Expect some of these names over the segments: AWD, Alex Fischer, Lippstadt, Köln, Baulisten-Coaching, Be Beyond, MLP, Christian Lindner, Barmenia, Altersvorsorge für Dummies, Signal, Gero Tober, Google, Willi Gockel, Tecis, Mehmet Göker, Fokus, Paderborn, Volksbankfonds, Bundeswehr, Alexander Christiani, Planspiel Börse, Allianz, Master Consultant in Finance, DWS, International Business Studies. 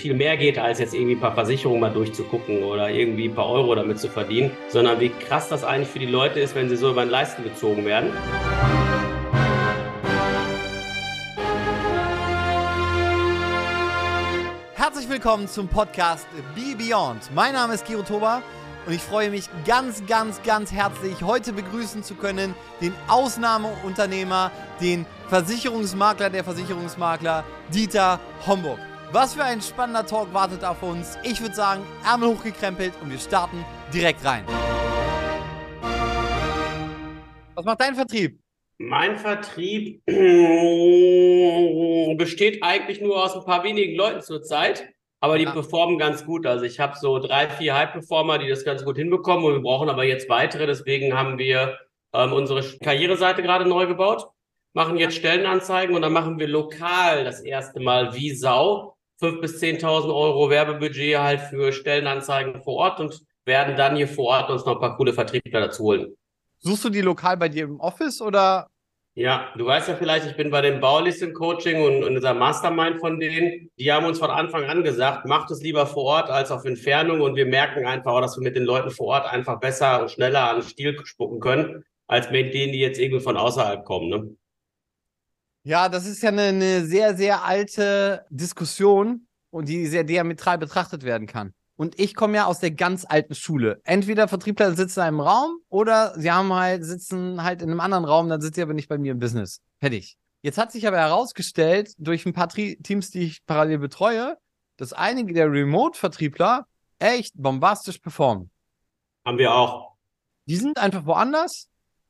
viel mehr geht, als jetzt irgendwie ein paar Versicherungen mal durchzugucken oder irgendwie ein paar Euro damit zu verdienen, sondern wie krass das eigentlich für die Leute ist, wenn sie so über den Leisten gezogen werden. Herzlich willkommen zum Podcast Be Beyond. Mein Name ist Gero Tober und ich freue mich ganz herzlich, heute begrüßen zu können den Ausnahmeunternehmer, den Versicherungsmakler der Versicherungsmakler, Dieter Homburg. Was für ein spannender Talk wartet auf uns. Ich würde sagen, Ärmel hochgekrempelt und wir starten direkt rein. Was macht dein Vertrieb? Mein Vertrieb besteht eigentlich nur aus ein paar wenigen Leuten zurzeit, aber die performen ganz gut. Also ich habe so 3, 4 High-Performer, die das ganz gut hinbekommen und wir brauchen aber jetzt weitere. Deswegen haben wir unsere Karriereseite gerade neu gebaut, machen jetzt Stellenanzeigen und dann machen wir lokal das erste Mal wie Sau 5.000 bis 10.000 Euro Werbebudget halt für Stellenanzeigen vor Ort und werden dann hier vor Ort uns noch ein paar coole Vertriebler dazu holen. Suchst du die lokal bei dir im Office oder? Ja, du weißt ja vielleicht, ich bin bei dem Baulisten-Coaching und unser Mastermind von denen. Die haben uns von Anfang an gesagt, macht es lieber vor Ort als auf Entfernung. Und wir merken einfach auch, dass wir mit den Leuten vor Ort einfach besser und schneller an den Stiel spucken können, als mit denen, die jetzt irgendwie von außerhalb kommen. Ne? Ja, das ist ja eine sehr alte Diskussion und die sehr diametral betrachtet werden kann. Und ich komme ja aus der ganz alten Schule. Entweder Vertriebler sitzen in einem Raum oder sie haben halt sitzen halt in einem anderen Raum, dann sind sie aber nicht bei mir im Business. Fertig. Jetzt hat sich aber herausgestellt, durch ein paar Teams, die ich parallel betreue, dass einige der Remote-Vertriebler echt bombastisch performen. Haben wir auch. Die sind einfach woanders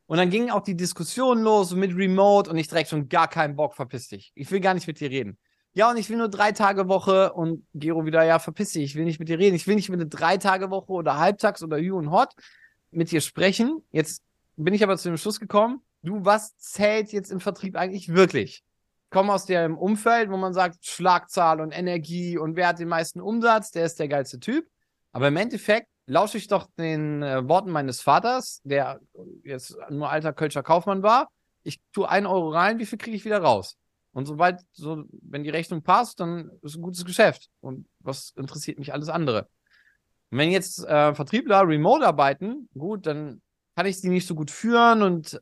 und dann ging auch die Diskussion los mit Remote und ich direkt schon gar keinen Bock, verpiss dich. Ich will gar nicht mit dir reden. Ja, und ich will nur 3 Tage Woche und Gero wieder, ja, verpiss dich, ich will nicht mit dir reden. Ich will nicht mit einer 3 Tage Woche oder halbtags oder Hü und Hot mit dir sprechen. Jetzt bin ich aber zu dem Schluss gekommen, du, was zählt jetzt im Vertrieb eigentlich wirklich? Ich komme aus dem Umfeld, wo man sagt, Schlagzahl und Energie und wer hat den meisten Umsatz, der ist der geilste Typ. Aber im Endeffekt lausche ich doch den Worten meines Vaters, der jetzt nur alter Kölscher Kaufmann war. Ich tue 1 Euro rein, wie viel kriege ich wieder raus? Und sobald, so, wenn die Rechnung passt, dann ist ein gutes Geschäft. Und was interessiert mich alles andere? Und wenn jetzt Vertriebler remote arbeiten, gut, dann kann ich die nicht so gut führen und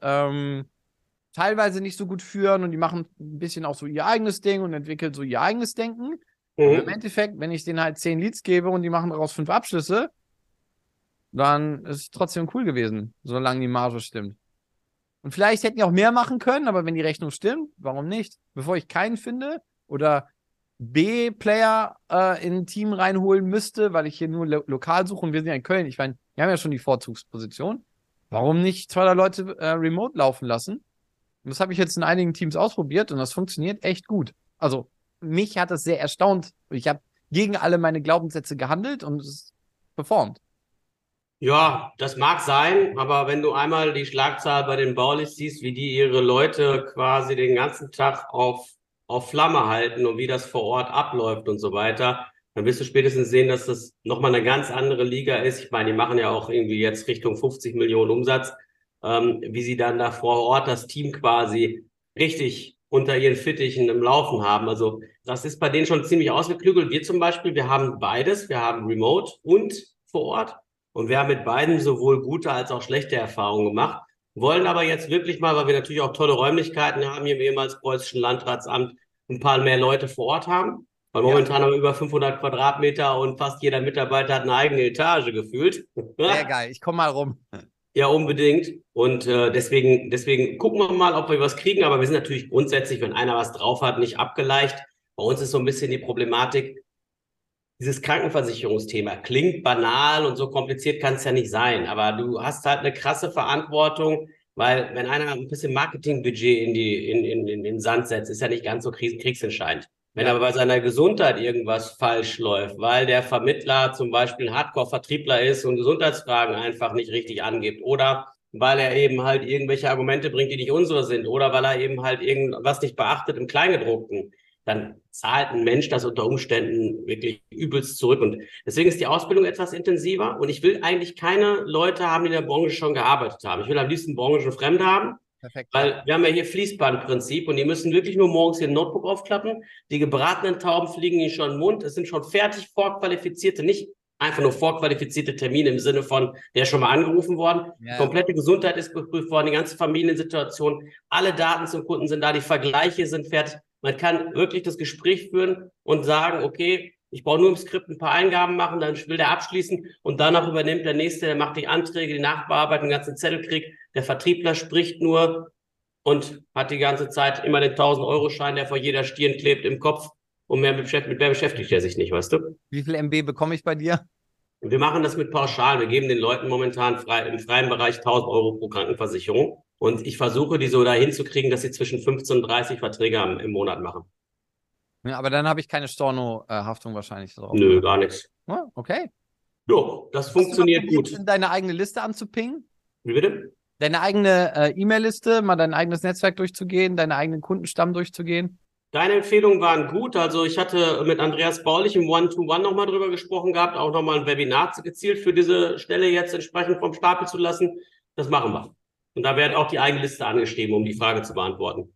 teilweise nicht so gut führen und die machen ein bisschen auch so ihr eigenes Ding und entwickeln so ihr eigenes Denken. Mhm. Und im Endeffekt, wenn ich denen halt 10 Leads gebe und die machen daraus 5 Abschlüsse, dann ist es trotzdem cool gewesen, solange die Marge stimmt. Und vielleicht hätten die auch mehr machen können, aber wenn die Rechnung stimmt, warum nicht? Bevor ich keinen finde oder B-Player in ein Team reinholen müsste, weil ich hier nur lokal suche und wir sind ja in Köln. Ich meine, wir haben ja schon die Vorzugsposition. Warum nicht 200 Leute remote laufen lassen? Und das habe ich jetzt in einigen Teams ausprobiert und das funktioniert echt gut. Also mich hat das sehr erstaunt. Ich habe gegen alle meine Glaubenssätze gehandelt und es performt. Ja, das mag sein, aber wenn du einmal die Schlagzahl bei den Baulis siehst, wie die ihre Leute quasi den ganzen Tag auf Flamme halten und wie das vor Ort abläuft und so weiter, dann wirst du spätestens sehen, dass das nochmal eine ganz andere Liga ist. Ich meine, die machen ja auch irgendwie jetzt Richtung 50 Millionen Umsatz, wie sie dann da vor Ort das Team quasi richtig unter ihren Fittichen im Laufen haben. Also das ist bei denen schon ziemlich ausgeklügelt. Wir zum Beispiel, wir haben beides, wir haben Remote und vor Ort. Und wir haben mit beiden sowohl gute als auch schlechte Erfahrungen gemacht, wollen aber jetzt wirklich mal, weil wir natürlich auch tolle Räumlichkeiten haben, hier im ehemals preußischen Landratsamt ein paar mehr Leute vor Ort haben, weil momentan haben wir über 500 Quadratmeter und fast jeder Mitarbeiter hat eine eigene Etage gefühlt. Sehr geil, ich komme mal rum. Ja, unbedingt. Und deswegen gucken wir mal, ob wir was kriegen, aber wir sind natürlich grundsätzlich, wenn einer was drauf hat, nicht abgeleicht. Bei uns ist so ein bisschen die Problematik, dieses Krankenversicherungsthema klingt banal und so kompliziert kann es ja nicht sein, aber du hast halt eine krasse Verantwortung, weil wenn einer ein bisschen Marketingbudget in den Sand setzt, ist ja nicht ganz so kriegsentscheidend. Wenn aber bei seiner Gesundheit irgendwas falsch läuft, weil der Vermittler zum Beispiel ein Hardcore-Vertriebler ist und Gesundheitsfragen einfach nicht richtig angibt oder weil er eben halt irgendwelche Argumente bringt, die nicht unsere sind oder weil er eben halt irgendwas nicht beachtet im Kleingedruckten, dann zahlt ein Mensch das unter Umständen wirklich übelst zurück. Und deswegen ist die Ausbildung etwas intensiver. Und ich will eigentlich keine Leute haben, die in der Branche schon gearbeitet haben. Ich will am liebsten branchenfremd haben, Perfekt. Weil wir haben ja hier Fließbandprinzip und die müssen wirklich nur morgens ihr Notebook aufklappen. Die gebratenen Tauben fliegen ihnen schon im Mund. Es sind schon fertig vorqualifizierte, nicht einfach nur vorqualifizierte Termine im Sinne von, der ist schon mal angerufen worden. Ja. Die komplette Gesundheit ist geprüft worden, die ganze Familiensituation. Alle Daten zum Kunden sind da, die Vergleiche sind fertig. Man kann wirklich das Gespräch führen und sagen, okay, ich brauche nur im Skript ein paar Eingaben machen, dann will der abschließen und danach übernimmt der Nächste, der macht die Anträge, die Nachbearbeitung, den ganzen Zettelkrieg. Der Vertriebler spricht nur und hat die ganze Zeit immer den 1000-Euro-Schein, der vor jeder Stirn klebt, im Kopf. Und mit mehr beschäftigt er sich nicht, weißt du? Wie viel MB bekomme ich bei dir? Wir machen das mit pauschal. Wir geben den Leuten momentan im freien Bereich 1000 Euro pro Krankenversicherung. Und ich versuche, die so dahin zu kriegen, dass sie zwischen 15 und 30 Verträge im Monat machen. Ja, aber dann habe ich keine Storno-Haftung wahrscheinlich drauf. Nö, gar nichts. Ja, okay. Jo, das funktioniert gut. Hast du deine eigene Liste anzupingen? Wie bitte? Deine eigene E-Mail-Liste, mal dein eigenes Netzwerk durchzugehen, deinen eigenen Kundenstamm durchzugehen? Deine Empfehlungen waren gut. Also ich hatte mit Andreas Baulich im One-to-One nochmal drüber gesprochen gehabt, auch nochmal ein Webinar gezielt für diese Stelle jetzt entsprechend vom Stapel zu lassen. Das machen wir. Und da wird auch die eigene Liste angeschrieben, um die Frage zu beantworten.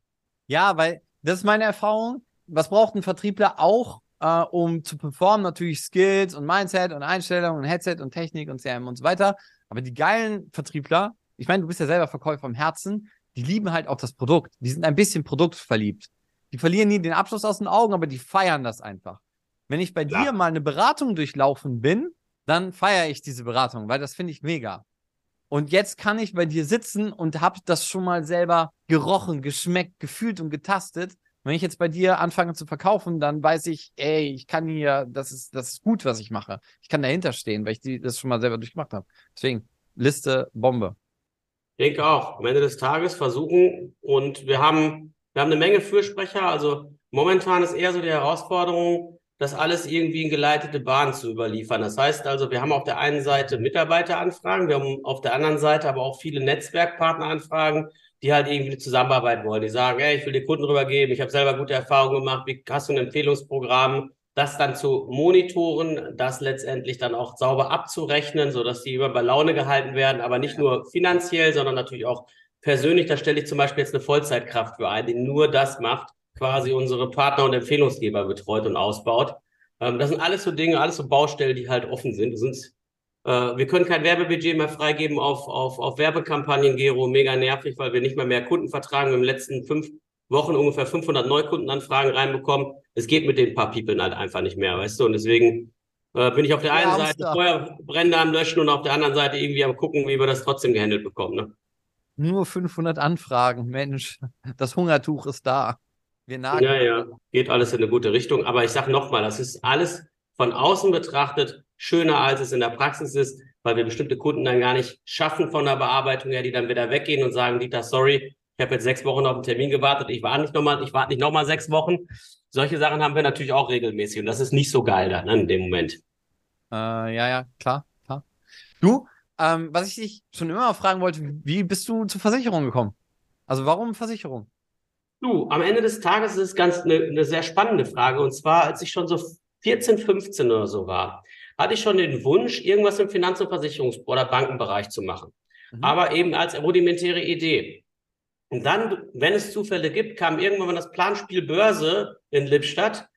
Ja, weil das ist meine Erfahrung. Was braucht ein Vertriebler auch, um zu performen? Natürlich Skills und Mindset und Einstellung und Headset und Technik und CRM und so weiter. Aber die geilen Vertriebler, ich meine, du bist ja selber Verkäufer im Herzen, die lieben halt auch das Produkt. Die sind ein bisschen produktverliebt. Die verlieren nie den Abschluss aus den Augen, aber die feiern das einfach. Wenn ich bei dir mal eine Beratung durchlaufen bin, dann feiere ich diese Beratung, weil das finde ich mega. Und jetzt kann ich bei dir sitzen und habe das schon mal selber gerochen, geschmeckt, gefühlt und getastet. Wenn ich jetzt bei dir anfange zu verkaufen, dann weiß ich, ey, ich kann hier, das ist gut, was ich mache. Ich kann dahinter stehen, weil ich das schon mal selber durchgemacht habe. Deswegen, Liste, Bombe. Ich denke auch, am Ende des Tages versuchen und wir haben eine Menge Fürsprecher, also momentan ist eher so die Herausforderung, das alles irgendwie in geleitete Bahnen zu überliefern. Das heißt also, wir haben auf der einen Seite Mitarbeiteranfragen, wir haben auf der anderen Seite aber auch viele Netzwerkpartneranfragen, die halt irgendwie eine Zusammenarbeit wollen. Die sagen, hey, ich will dir Kunden rübergeben, ich habe selber gute Erfahrungen gemacht, wie hast du ein Empfehlungsprogramm, das dann zu monitoren, das letztendlich dann auch sauber abzurechnen, sodass die immer bei Laune gehalten werden, aber nicht nur finanziell, sondern natürlich auch persönlich. Da stelle ich zum Beispiel jetzt eine Vollzeitkraft für ein, die nur das macht, quasi unsere Partner und Empfehlungsgeber betreut und ausbaut. Das sind alles so Dinge, alles so Baustellen, die halt offen sind. Wir können kein Werbebudget mehr freigeben auf Werbekampagnen, Gero, mega nervig, weil wir nicht mehr Kunden vertragen. Wir haben in den letzten 5 Wochen ungefähr 500 Neukundenanfragen reinbekommen. Es geht mit den paar People halt einfach nicht mehr, weißt du? Und deswegen bin ich auf der einen Seite Feuerbrände am Löschen und auf der anderen Seite irgendwie am Gucken, wie wir das trotzdem gehandelt bekommen, ne? Nur 500 Anfragen, Mensch, das Hungertuch ist da. Wir nagen. Ja, geht alles in eine gute Richtung. Aber ich sage nochmal, das ist alles von außen betrachtet schöner, als es in der Praxis ist, weil wir bestimmte Kunden dann gar nicht schaffen von der Bearbeitung her, die dann wieder weggehen und sagen, Dieter, sorry, ich habe jetzt 6 Wochen auf den Termin gewartet, ich warte nicht nochmal 6 Wochen. Solche Sachen haben wir natürlich auch regelmäßig und das ist nicht so geil dann in dem Moment. Ja, klar. Du? Was ich dich schon immer fragen wollte, wie bist du zur Versicherung gekommen? Also warum Versicherung? Du, am Ende des Tages ist es eine sehr spannende Frage. Und zwar, als ich schon so 14, 15 oder so war, hatte ich schon den Wunsch, irgendwas im Finanz- und Versicherungs- oder Bankenbereich zu machen. Mhm. Aber eben als rudimentäre Idee. Und dann, wenn es Zufälle gibt, kam irgendwann das Planspiel Börse in Lippstadt,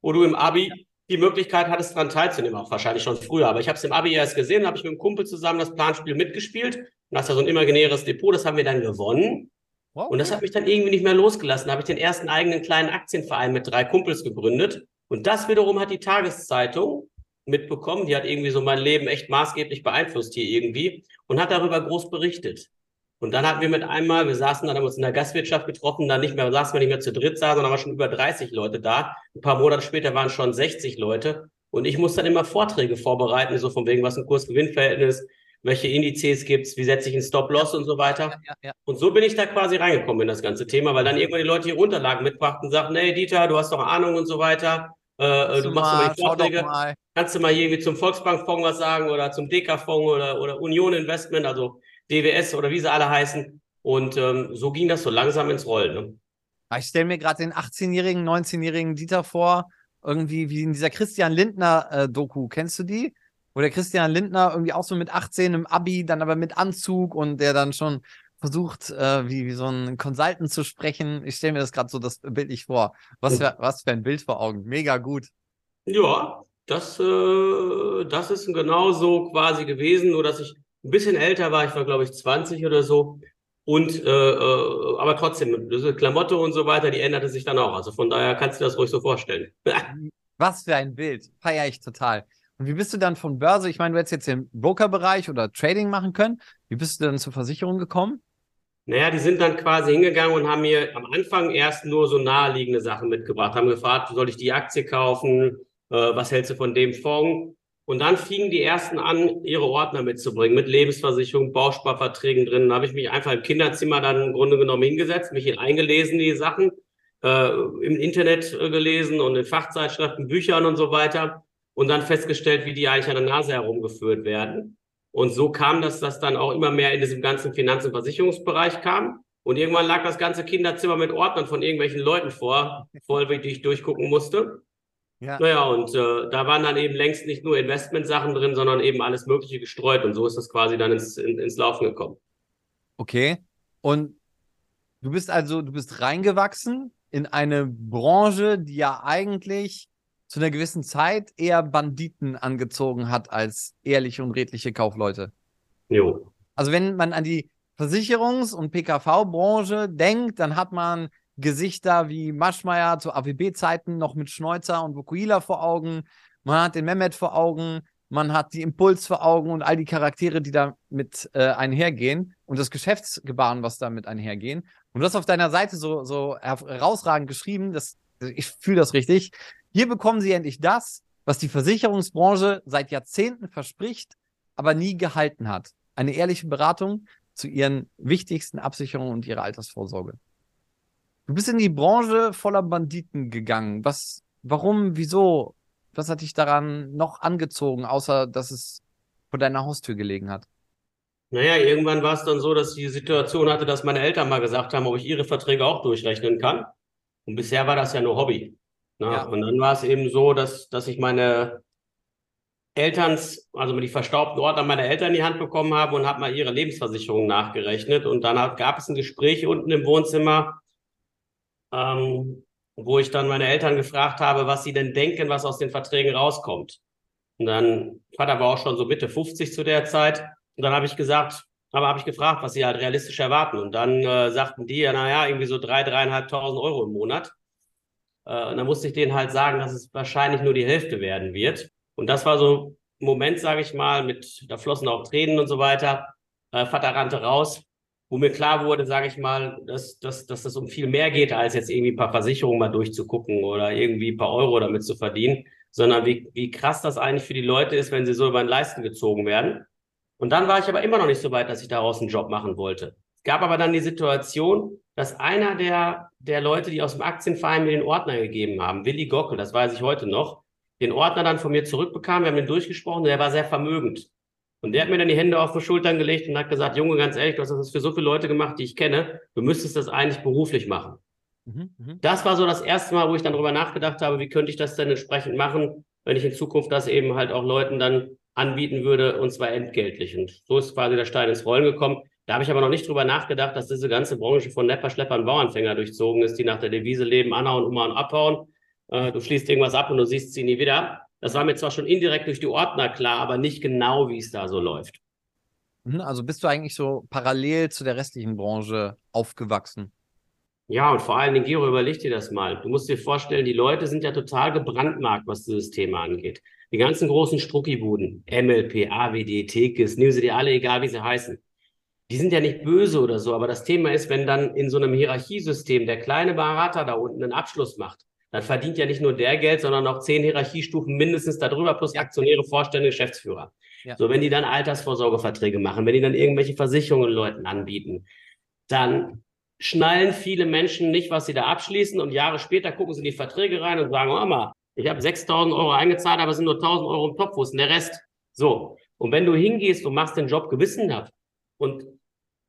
wo du im Abi die Möglichkeit hattest, daran teilzunehmen, auch wahrscheinlich schon früher. Aber ich habe es im Abi erst gesehen, habe ich mit einem Kumpel zusammen das Planspiel mitgespielt. Und das ist ja so ein imaginäres Depot, das haben wir dann gewonnen. Wow. Und das hat mich dann irgendwie nicht mehr losgelassen. Da habe ich den ersten eigenen kleinen Aktienverein mit 3 Kumpels gegründet. Und das wiederum hat die Tageszeitung mitbekommen. Die hat irgendwie so mein Leben echt maßgeblich beeinflusst hier irgendwie und hat darüber groß berichtet. Und dann hatten wir mit einmal, wir saßen dann, haben uns in der Gastwirtschaft getroffen, saßen wir nicht mehr zu dritt, sondern waren schon über 30 Leute da. Ein paar Monate später waren schon 60 Leute. Und ich musste dann immer Vorträge vorbereiten, so von wegen, was ein Kurs-Gewinn-Verhältnis, welche Indizes gibt's, wie setze ich einen Stop-Loss und so weiter. Ja. Und so bin ich da quasi reingekommen in das ganze Thema, weil dann irgendwann die Leute hier Unterlagen mitbrachten und sagten, hey Dieter, du hast doch Ahnung und so weiter. Du machst mal die Vorträge. Kannst du mal irgendwie zum Volksbankfonds was sagen oder zum DKFonds oder Union Investment, also DWS oder wie sie alle heißen. Und so ging das so langsam ins Rollen. Ne? Ich stelle mir gerade den 18-jährigen, 19-jährigen Dieter vor, irgendwie wie in dieser Christian Lindner Doku. Kennst du die? Wo der Christian Lindner irgendwie auch so mit 18 im Abi, dann aber mit Anzug und der dann schon versucht, wie so ein Consultant zu sprechen. Ich stelle mir das gerade so das bildlich vor. Was für ein Bild vor Augen. Mega gut. Ja, das ist genau so quasi gewesen, nur dass ich ein bisschen älter war. Ich war, glaube ich, 20 oder so. Und aber trotzdem, diese Klamotte und so weiter, die änderte sich dann auch. Also von daher kannst du das ruhig so vorstellen. Was für ein Bild. Feiere ich total. Und wie bist du dann von Börse? Ich meine, du hättest jetzt den Brokerbereich oder Trading machen können. Wie bist du dann zur Versicherung gekommen? Naja, die sind dann quasi hingegangen und haben mir am Anfang erst nur so naheliegende Sachen mitgebracht. Haben gefragt, soll ich die Aktie kaufen? Was hältst du von dem Fonds? Und dann fingen die ersten an, ihre Ordner mitzubringen, mit Lebensversicherung, Bausparverträgen drin. Da habe ich mich einfach im Kinderzimmer dann im Grunde genommen hingesetzt, mich eingelesen, die Sachen, im Internet gelesen und in Fachzeitschriften, Büchern und so weiter. Und dann festgestellt, wie die eigentlich an der Nase herumgeführt werden. Und so kam das, dass dann auch immer mehr in diesem ganzen Finanz- und Versicherungsbereich kam. Und irgendwann lag das ganze Kinderzimmer mit Ordnern von irgendwelchen Leuten voll, die ich durchgucken musste. Ja. Naja, und da waren dann eben längst nicht nur Investmentsachen drin, sondern eben alles Mögliche gestreut. Und so ist das quasi dann ins Laufen gekommen. Okay. Und du bist reingewachsen in eine Branche, die ja eigentlich zu einer gewissen Zeit eher Banditen angezogen hat als ehrliche und redliche Kaufleute. Jo. Also wenn man an die Versicherungs- und PKV-Branche denkt, dann hat man Gesichter wie Maschmeyer zu AWB-Zeiten noch mit Schneuzer und Vokuila vor Augen, man hat den Mehmet vor Augen, man hat die Impuls vor Augen und all die Charaktere, die da mit einhergehen und das Geschäftsgebaren, was da mit einhergehen. Und du hast auf deiner Seite so herausragend geschrieben, dass ich fühle das richtig, hier bekommen sie endlich das, was die Versicherungsbranche seit Jahrzehnten verspricht, aber nie gehalten hat. Eine ehrliche Beratung zu ihren wichtigsten Absicherungen und ihrer Altersvorsorge. Du bist in die Branche voller Banditen gegangen. Warum, wieso? Was hat dich daran noch angezogen, außer dass es vor deiner Haustür gelegen hat? Naja, irgendwann war es dann so, dass ich die Situation hatte, dass meine Eltern mal gesagt haben, ob ich ihre Verträge auch durchrechnen kann. Und bisher war das ja nur Hobby. Na? Ja. Und dann war es eben so, dass ich meine Eltern, also die verstaubten Ordner meiner Eltern in die Hand bekommen habe und habe mal ihre Lebensversicherung nachgerechnet. Und dann gab es ein Gespräch unten im Wohnzimmer, wo ich dann meine Eltern gefragt habe, was sie denn denken, was aus den Verträgen rauskommt. Und dann, Vater war auch schon so Mitte 50 zu der Zeit. Und dann habe ich gefragt, was sie halt realistisch erwarten. Und dann sagten die, ja, naja, irgendwie so 3.000-3.500 Euro im Monat. Und dann musste ich denen halt sagen, dass es wahrscheinlich nur die Hälfte werden wird. Und das war so ein Moment, sage ich mal, da flossen auch Tränen und so weiter. Vater rannte raus, wo mir klar wurde, sage ich mal, dass das um viel mehr geht, als jetzt irgendwie ein paar Versicherungen mal durchzugucken oder irgendwie ein paar Euro damit zu verdienen, sondern wie krass das eigentlich für die Leute ist, wenn sie so über den Leisten gezogen werden. Und dann war ich aber immer noch nicht so weit, dass ich daraus einen Job machen wollte. Es gab aber dann die Situation, dass einer der Leute, die aus dem Aktienverein mir den Ordner gegeben haben, Willi Gockel, das weiß ich heute noch, den Ordner dann von mir zurückbekam, wir haben den durchgesprochen, der war sehr vermögend. Und der hat mir dann die Hände auf die Schultern gelegt und hat gesagt, Junge, ganz ehrlich, du hast das für so viele Leute gemacht, die ich kenne, du müsstest das eigentlich beruflich machen. Mhm, das war so das erste Mal, wo ich dann darüber nachgedacht habe, wie könnte ich das denn entsprechend machen, wenn ich in Zukunft das eben halt auch Leuten dann anbieten würde, und zwar entgeltlich. Und so ist quasi der Stein ins Rollen gekommen. Da habe ich aber noch nicht drüber nachgedacht, dass diese ganze Branche von Nepper, Schleppern, Bauernfänger durchzogen ist, die nach der Devise leben, anhauen, umhauen, abhauen. Du schließt irgendwas ab und du siehst sie nie wieder. Das war mir zwar schon indirekt durch die Ordner klar, aber nicht genau, wie es da so läuft. Also bist du eigentlich so parallel zu der restlichen Branche aufgewachsen? Ja, und vor allen Dingen, Gero, überleg dir das mal. Du musst dir vorstellen, die Leute sind ja total gebrandmarkt, was dieses Thema angeht. Die ganzen großen Struckibuden, MLP, AWD, Tecis, nehmen sie dir alle, egal wie sie heißen. Die sind ja nicht böse oder so, aber das Thema ist, wenn dann in so einem Hierarchiesystem der kleine Berater da unten einen Abschluss macht, dann verdient ja nicht nur der Geld, sondern auch 10 Hierarchiestufen mindestens darüber, plus Aktionäre, Vorstände, Geschäftsführer. Ja. So, wenn die dann Altersvorsorgeverträge machen, wenn die dann irgendwelche Versicherungen Leuten anbieten, dann schnallen viele Menschen nicht, was sie da abschließen, und Jahre später gucken sie in die Verträge rein und sagen, oh mal, ich habe 6.000 Euro eingezahlt, aber es sind nur 1.000 Euro im Topf, wo ist denn der Rest? So, und wenn du hingehst und machst den Job gewissenhaft, und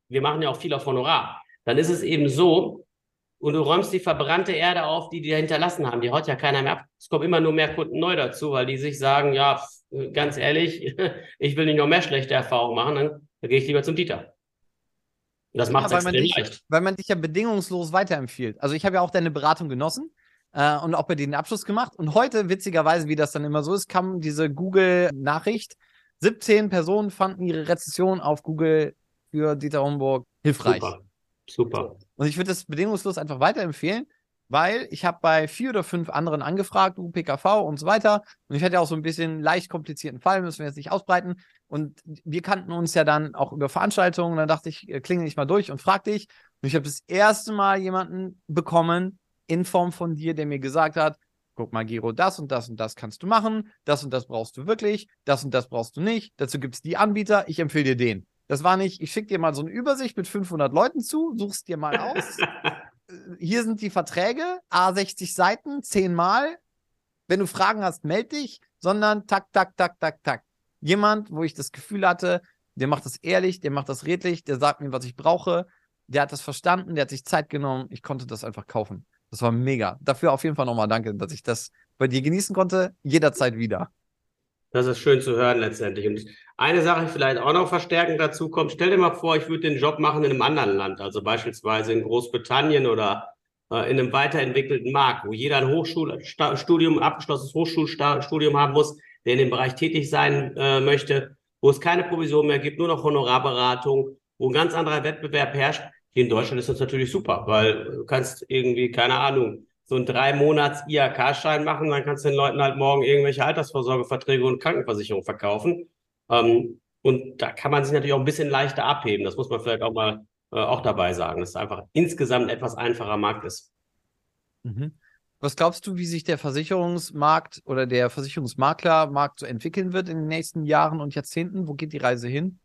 wir machen ja auch viel auf Honorar, dann ist es eben so, und du räumst die verbrannte Erde auf, die da hinterlassen haben, die haut ja keiner mehr ab. Es kommen immer nur mehr Kunden neu dazu, weil die sich sagen, ja, ganz ehrlich, ich will nicht noch mehr schlechte Erfahrungen machen, dann gehe ich lieber zum Dieter. Und das macht es extrem leicht. Weil man dich ja bedingungslos weiterempfiehlt. Also ich habe ja auch deine Beratung genossen und auch bei dir den Abschluss gemacht. Und heute, witzigerweise, wie das dann immer so ist, kam diese Google-Nachricht. 17 Personen fanden ihre Rezession auf Google für Dieter Homburg hilfreich. Super. Und ich würde das bedingungslos einfach weiterempfehlen, weil ich habe bei 4 oder 5 anderen angefragt, PKV und so weiter. Und ich hatte auch so ein bisschen leicht komplizierten Fall, müssen wir jetzt nicht ausbreiten. Und wir kannten uns ja dann auch über Veranstaltungen. Dann dachte ich, klingel ich mal durch und frag dich. Und ich habe das erste Mal jemanden bekommen in Form von dir, der mir gesagt hat, guck mal, Gero, das und das und das kannst du machen. Das und das brauchst du wirklich. Das und das brauchst du nicht. Dazu gibt es die Anbieter. Ich empfehle dir den. Das war nicht, ich schicke dir mal so eine Übersicht mit 500 Leuten zu, suchst dir mal aus. Hier sind die Verträge, A60 Seiten, 10-mal. Wenn du Fragen hast, melde dich, sondern tak. Jemand, wo ich das Gefühl hatte, der macht das ehrlich, der macht das redlich, der sagt mir, was ich brauche, der hat das verstanden, der hat sich Zeit genommen, ich konnte das einfach kaufen. Das war mega. Dafür auf jeden Fall nochmal danke, dass ich das bei dir genießen konnte, jederzeit wieder. Das ist schön zu hören letztendlich. Und eine Sache vielleicht auch noch verstärkend dazu kommt, stell dir mal vor, ich würde den Job machen in einem anderen Land, also beispielsweise in Großbritannien oder in einem weiterentwickelten Markt, wo jeder ein Hochschulstudium, abgeschlossenes Hochschulstudium haben muss, der in dem Bereich tätig sein möchte, wo es keine Provision mehr gibt, nur noch Honorarberatung, wo ein ganz anderer Wettbewerb herrscht. Hier in Deutschland ist das natürlich super, weil du kannst irgendwie, keine Ahnung, so einen 3-Monats-IHK-Schein machen, dann kannst du den Leuten halt morgen irgendwelche Altersvorsorgeverträge und Krankenversicherung verkaufen. Und da kann man sich natürlich auch ein bisschen leichter abheben. Das muss man vielleicht auch mal auch dabei sagen, dass es einfach insgesamt ein etwas einfacher Markt ist. Mhm. Was glaubst du, wie sich der Versicherungsmarkt oder der Versicherungsmaklermarkt so entwickeln wird in den nächsten Jahren und Jahrzehnten? Wo geht die Reise hin?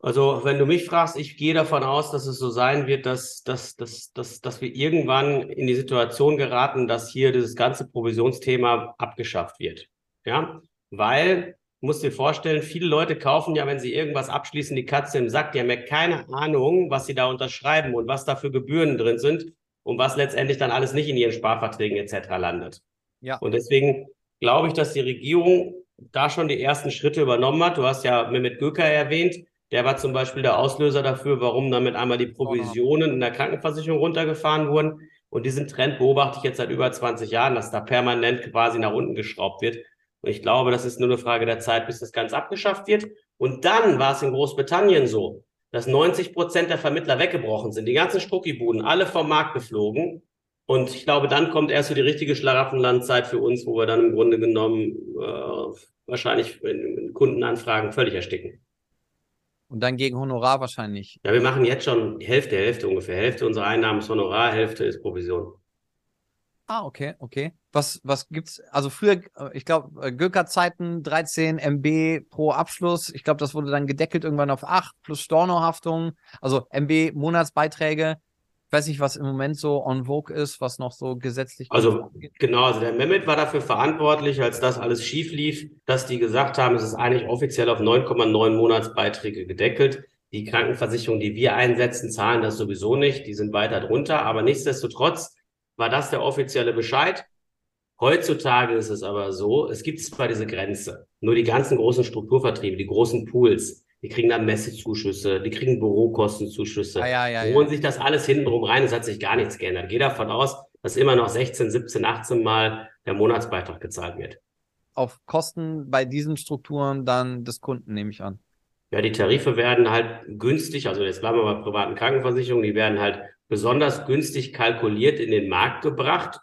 Also wenn du mich fragst, ich gehe davon aus, dass es so sein wird, dass wir irgendwann in die Situation geraten, dass hier dieses ganze Provisionsthema abgeschafft wird. Ja, weil, du musst dir vorstellen, viele Leute kaufen ja, wenn sie irgendwas abschließen, die Katze im Sack. Die haben ja keine Ahnung, was sie da unterschreiben und was da für Gebühren drin sind und was letztendlich dann alles nicht in ihren Sparverträgen etc. landet. Ja. Und deswegen glaube ich, dass die Regierung da schon die ersten Schritte übernommen hat. Du hast ja Mehmet Göker erwähnt. Der war zum Beispiel der Auslöser dafür, warum damit einmal die Provisionen in der Krankenversicherung runtergefahren wurden. Und diesen Trend beobachte ich jetzt seit über 20 Jahren, dass da permanent quasi nach unten geschraubt wird. Und ich glaube, das ist nur eine Frage der Zeit, bis das Ganze abgeschafft wird. Und dann war es in Großbritannien so, dass 90% der Vermittler weggebrochen sind. Die ganzen Struckibuden, alle vom Markt geflogen. Und ich glaube, dann kommt erst so die richtige Schlaraffenlandzeit für uns, wo wir dann im Grunde genommen wahrscheinlich in Kundenanfragen völlig ersticken. Und dann gegen Honorar wahrscheinlich. Ja, wir machen jetzt schon Hälfte ungefähr. Hälfte unserer Einnahmen ist Honorar, Hälfte ist Provision. Ah, okay. Was gibt's? Also früher, ich glaube, Göker-Zeiten 13 MB pro Abschluss. Ich glaube, das wurde dann gedeckelt irgendwann auf 8 plus Stornohaftung. Also MB Monatsbeiträge. Ich weiß nicht, was im Moment so en vogue ist, was noch so gesetzlich... Also genau, also der Mehmet war dafür verantwortlich, als das alles schief lief, dass die gesagt haben, es ist eigentlich offiziell auf 9,9 Monatsbeiträge gedeckelt. Die Krankenversicherung, die wir einsetzen, zahlen das sowieso nicht. Die sind weiter drunter, aber nichtsdestotrotz war das der offizielle Bescheid. Heutzutage ist es aber so, es gibt zwar diese Grenze, nur die ganzen großen Strukturvertriebe, die großen Pools, die kriegen dann Messezuschüsse, die kriegen Bürokostenzuschüsse, holen sich das alles hintenrum rein. Es hat sich gar nichts geändert. Geh davon aus, dass immer noch 16, 17, 18 Mal der Monatsbeitrag gezahlt wird. Auf Kosten bei diesen Strukturen dann des Kunden, nehme ich an. Ja, die Tarife werden halt günstig, also jetzt bleiben wir bei privaten Krankenversicherungen, die werden halt besonders günstig kalkuliert in den Markt gebracht.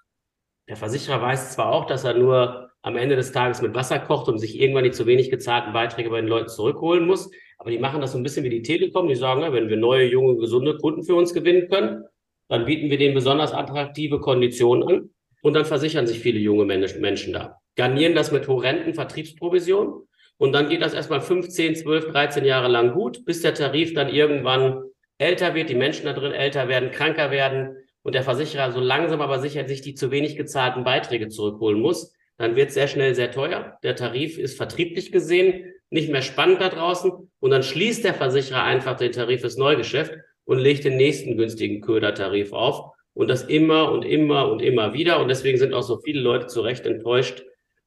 Der Versicherer weiß zwar auch, dass er nur am Ende des Tages mit Wasser kocht und sich irgendwann die zu wenig gezahlten Beiträge bei den Leuten zurückholen muss. Aber die machen das so ein bisschen wie die Telekom. Die sagen, ja, wenn wir neue, junge, gesunde Kunden für uns gewinnen können, dann bieten wir denen besonders attraktive Konditionen an. Und dann versichern sich viele junge Menschen da. Garnieren das mit horrenden Vertriebsprovisionen. Und dann geht das erstmal 15, 12, 13 Jahre lang gut, bis der Tarif dann irgendwann älter wird, die Menschen da drin älter werden, kranker werden. Und der Versicherer so langsam aber sicher sich die zu wenig gezahlten Beiträge zurückholen muss. Dann wird es sehr schnell sehr teuer. Der Tarif ist vertrieblich gesehen nicht mehr spannend da draußen. Und dann schließt der Versicherer einfach den Tarif fürs Neugeschäft und legt den nächsten günstigen Ködertarif auf. Und das immer und immer und immer wieder. Und deswegen sind auch so viele Leute zu Recht enttäuscht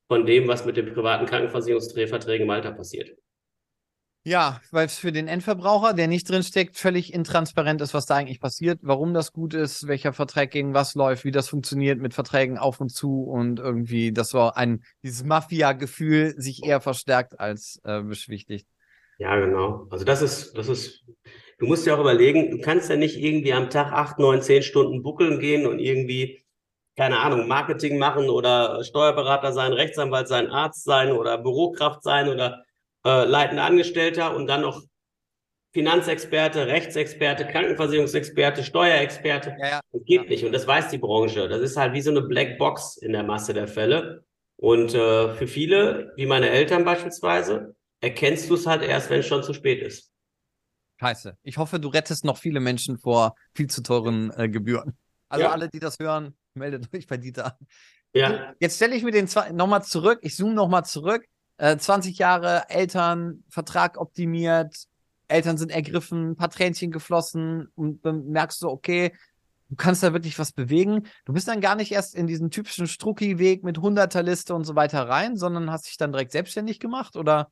von dem, was mit den privaten Krankenversicherungsverträgen in Malta passiert. Ja, weil es für den Endverbraucher, der nicht drinsteckt, völlig intransparent ist, was da eigentlich passiert, warum das gut ist, welcher Vertrag gegen was läuft, wie das funktioniert mit Verträgen auf und zu und irgendwie, das war dieses Mafia-Gefühl sich eher verstärkt als beschwichtigt. Ja, genau. Also das ist, du musst ja auch überlegen, du kannst ja nicht irgendwie am Tag 8, 9, 10 Stunden buckeln gehen und irgendwie, keine Ahnung, Marketing machen oder Steuerberater sein, Rechtsanwalt sein, Arzt sein oder Bürokraft sein oder leitender Angestellter und dann noch Finanzexperte, Rechtsexperte, Krankenversicherungsexperte, Steuerexperte. Ja, ja. Das geht nicht und das weiß die Branche. Das ist halt wie so eine Blackbox in der Masse der Fälle. Und für viele, wie meine Eltern beispielsweise, erkennst du es halt erst, wenn es schon zu spät ist. Scheiße. Ich hoffe, du rettest noch viele Menschen vor viel zu teuren Gebühren. Also ja. Alle, die das hören, meldet euch bei Dieter. Ja. Jetzt stelle ich mir den nochmal zurück. Ich zoome nochmal zurück. 20 Jahre Eltern, Vertrag optimiert, Eltern sind ergriffen, ein paar Tränchen geflossen und dann merkst du, okay, du kannst da wirklich was bewegen. Du bist dann gar nicht erst in diesen typischen Strucki-Weg mit 100er-Liste und so weiter rein, sondern hast dich dann direkt selbstständig gemacht oder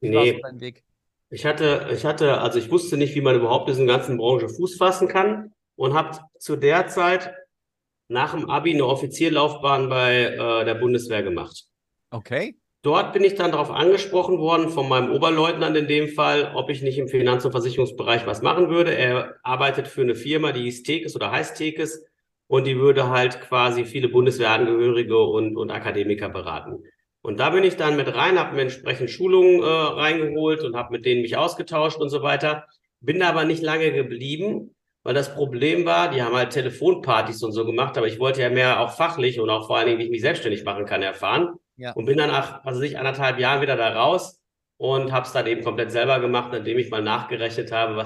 wie war so dein Weg? Ich hatte, also ich wusste nicht, wie man überhaupt in dieser ganzen Branche Fuß fassen kann und habe zu der Zeit nach dem Abi eine Offizierlaufbahn bei der Bundeswehr gemacht. Okay. Dort bin ich dann darauf angesprochen worden von meinem Oberleutnant in dem Fall, ob ich nicht im Finanz- und Versicherungsbereich was machen würde. Er arbeitet für eine Firma, die hieß Tecis oder heißt Tecis und die würde halt quasi viele Bundeswehrangehörige und Akademiker beraten. Und da bin ich dann mit rein, habe mir entsprechend Schulungen reingeholt und habe mit denen mich ausgetauscht und so weiter. Bin da aber nicht lange geblieben, weil das Problem war, die haben halt Telefonpartys und so gemacht, aber ich wollte ja mehr auch fachlich und auch vor allen Dingen, wie ich mich selbstständig machen kann, erfahren. Ja. Und bin dann nach, was weiß ich, 1,5 Jahren wieder da raus und habe es dann eben komplett selber gemacht, nachdem ich mal nachgerechnet habe,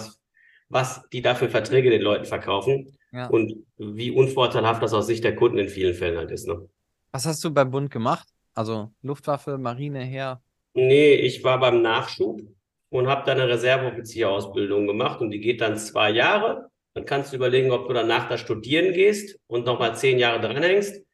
was die da für Verträge den Leuten verkaufen ja. Und wie unvorteilhaft das aus Sicht der Kunden in vielen Fällen halt ist. Ne? Was hast du beim Bund gemacht? Also Luftwaffe, Marine, Heer? Nee, ich war beim Nachschub und habe dann eine Reserveoffizierausbildung gemacht und die geht dann 2 Jahre. Dann kannst du überlegen, ob du danach da studieren gehst und nochmal 10 Jahre dranhängst.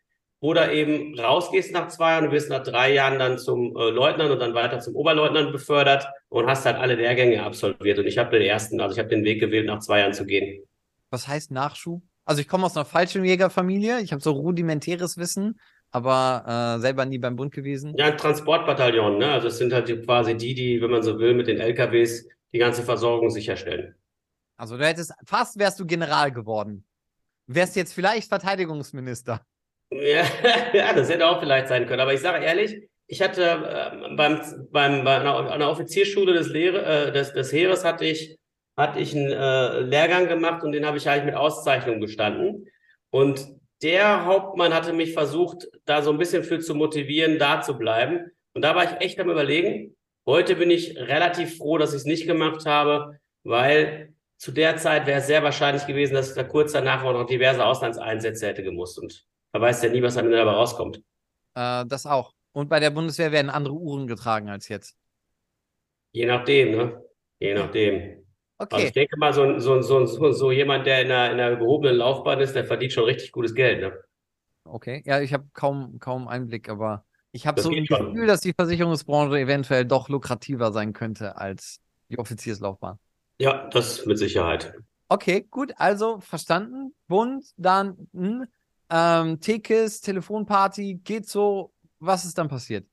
Oder eben rausgehst nach 2 Jahren, du wirst nach 3 Jahren dann zum Leutnant und dann weiter zum Oberleutnant befördert und hast halt alle Lehrgänge absolviert. Und ich habe den Weg gewählt, nach 2 Jahren zu gehen. Was heißt Nachschub? Also ich komme aus einer Fallschirmjägerfamilie, ich habe so rudimentäres Wissen, aber selber nie beim Bund gewesen. Ja, ein Transportbataillon, ne? Also es sind halt quasi die, wenn man so will, mit den LKWs die ganze Versorgung sicherstellen. Also du wärst du General geworden. Wärst jetzt vielleicht Verteidigungsminister. Ja, das hätte auch vielleicht sein können. Aber ich sage ehrlich, ich hatte bei einer Offiziersschule des Heeres hatte ich einen Lehrgang gemacht und den habe ich eigentlich mit Auszeichnung bestanden. Und der Hauptmann hatte mich versucht, da so ein bisschen für zu motivieren, da zu bleiben. Und da war ich echt am Überlegen. Heute bin ich relativ froh, dass ich es nicht gemacht habe, weil zu der Zeit wäre es sehr wahrscheinlich gewesen, dass ich da kurz danach auch noch diverse Auslandseinsätze hätte gemusst und man weiß ja nie, was am Ende dabei rauskommt. Das auch. Und bei der Bundeswehr werden andere Uhren getragen als jetzt. Je nachdem, ne? Je nachdem. Okay. Also ich denke mal, so jemand, der in einer gehobenen Laufbahn ist, der verdient schon richtig gutes Geld, ne? Okay. Ja, ich habe kaum Einblick, aber ich habe so ein Gefühl, dass die Versicherungsbranche eventuell doch lukrativer sein könnte als die Offizierslaufbahn. Ja, das mit Sicherheit. Okay, gut. Also verstanden. Bund, dann Tecis, Telefonparty, geht so. Was ist dann passiert?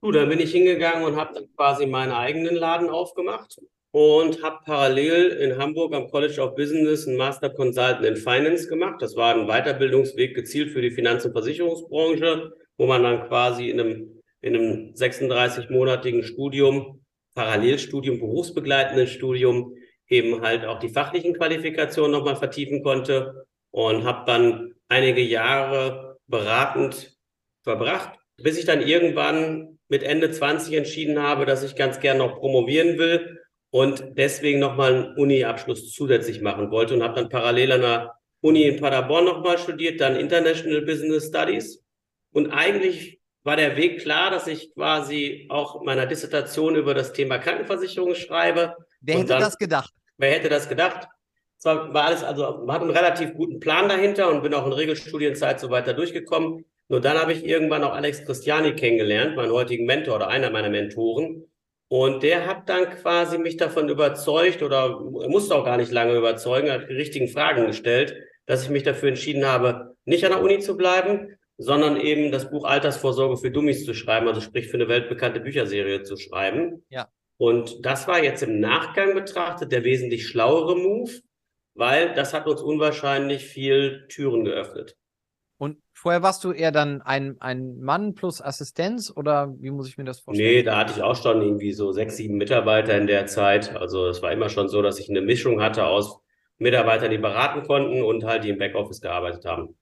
Du, dann bin ich hingegangen und habe dann quasi meinen eigenen Laden aufgemacht und habe parallel in Hamburg am College of Business einen Master Consultant in Finance gemacht. Das war ein Weiterbildungsweg gezielt für die Finanz- und Versicherungsbranche, wo man dann quasi in einem 36-monatigen Studium, Parallelstudium, berufsbegleitenden Studium, eben halt auch die fachlichen Qualifikationen nochmal vertiefen konnte. Und habe dann einige Jahre beratend verbracht, bis ich dann irgendwann mit Ende 20 entschieden habe, dass ich ganz gerne noch promovieren will und deswegen nochmal einen Uni-Abschluss zusätzlich machen wollte und habe dann parallel an der Uni in Paderborn nochmal studiert, dann International Business Studies. Und eigentlich war der Weg klar, dass ich quasi auch meiner Dissertation über das Thema Krankenversicherung schreibe. Wer hätte das gedacht? War alles, also man hat einen relativ guten Plan dahinter und bin auch in Regelstudienzeit so weiter durchgekommen. Nur dann habe ich irgendwann auch Alex Christiani kennengelernt, meinen heutigen Mentor oder einer meiner Mentoren. Und der hat dann quasi mich davon überzeugt, oder musste auch gar nicht lange überzeugen, hat die richtigen Fragen gestellt, dass ich mich dafür entschieden habe, nicht an der Uni zu bleiben, sondern eben das Buch Altersvorsorge für Dummies zu schreiben, also sprich für eine weltbekannte Bücherserie zu schreiben. Ja. Und das war jetzt im Nachgang betrachtet der wesentlich schlauere Move, weil das hat uns unwahrscheinlich viel Türen geöffnet. Und vorher warst du eher dann ein Mann plus Assistenz, oder wie muss ich mir das vorstellen? Nee, da hatte ich auch schon irgendwie so 6, 7 Mitarbeiter in der Zeit. Also es war immer schon so, dass ich eine Mischung hatte aus Mitarbeitern, die beraten konnten und halt die im Backoffice gearbeitet haben.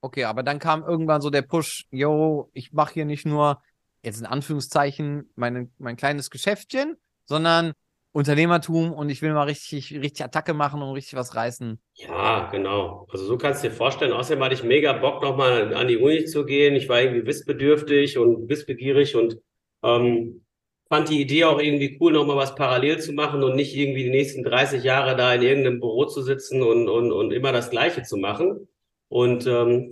Okay, aber dann kam irgendwann so der Push, yo, ich mache hier nicht nur, jetzt in Anführungszeichen, mein kleines Geschäftchen, sondern Unternehmertum, und ich will mal richtig Attacke machen und richtig was reißen. Ja, genau. Also so kannst du dir vorstellen. Außerdem hatte ich mega Bock, nochmal an die Uni zu gehen. Ich war irgendwie wissbedürftig und wissbegierig und fand die Idee auch irgendwie cool, nochmal was parallel zu machen und nicht irgendwie die nächsten 30 Jahre da in irgendeinem Büro zu sitzen und immer das Gleiche zu machen. Und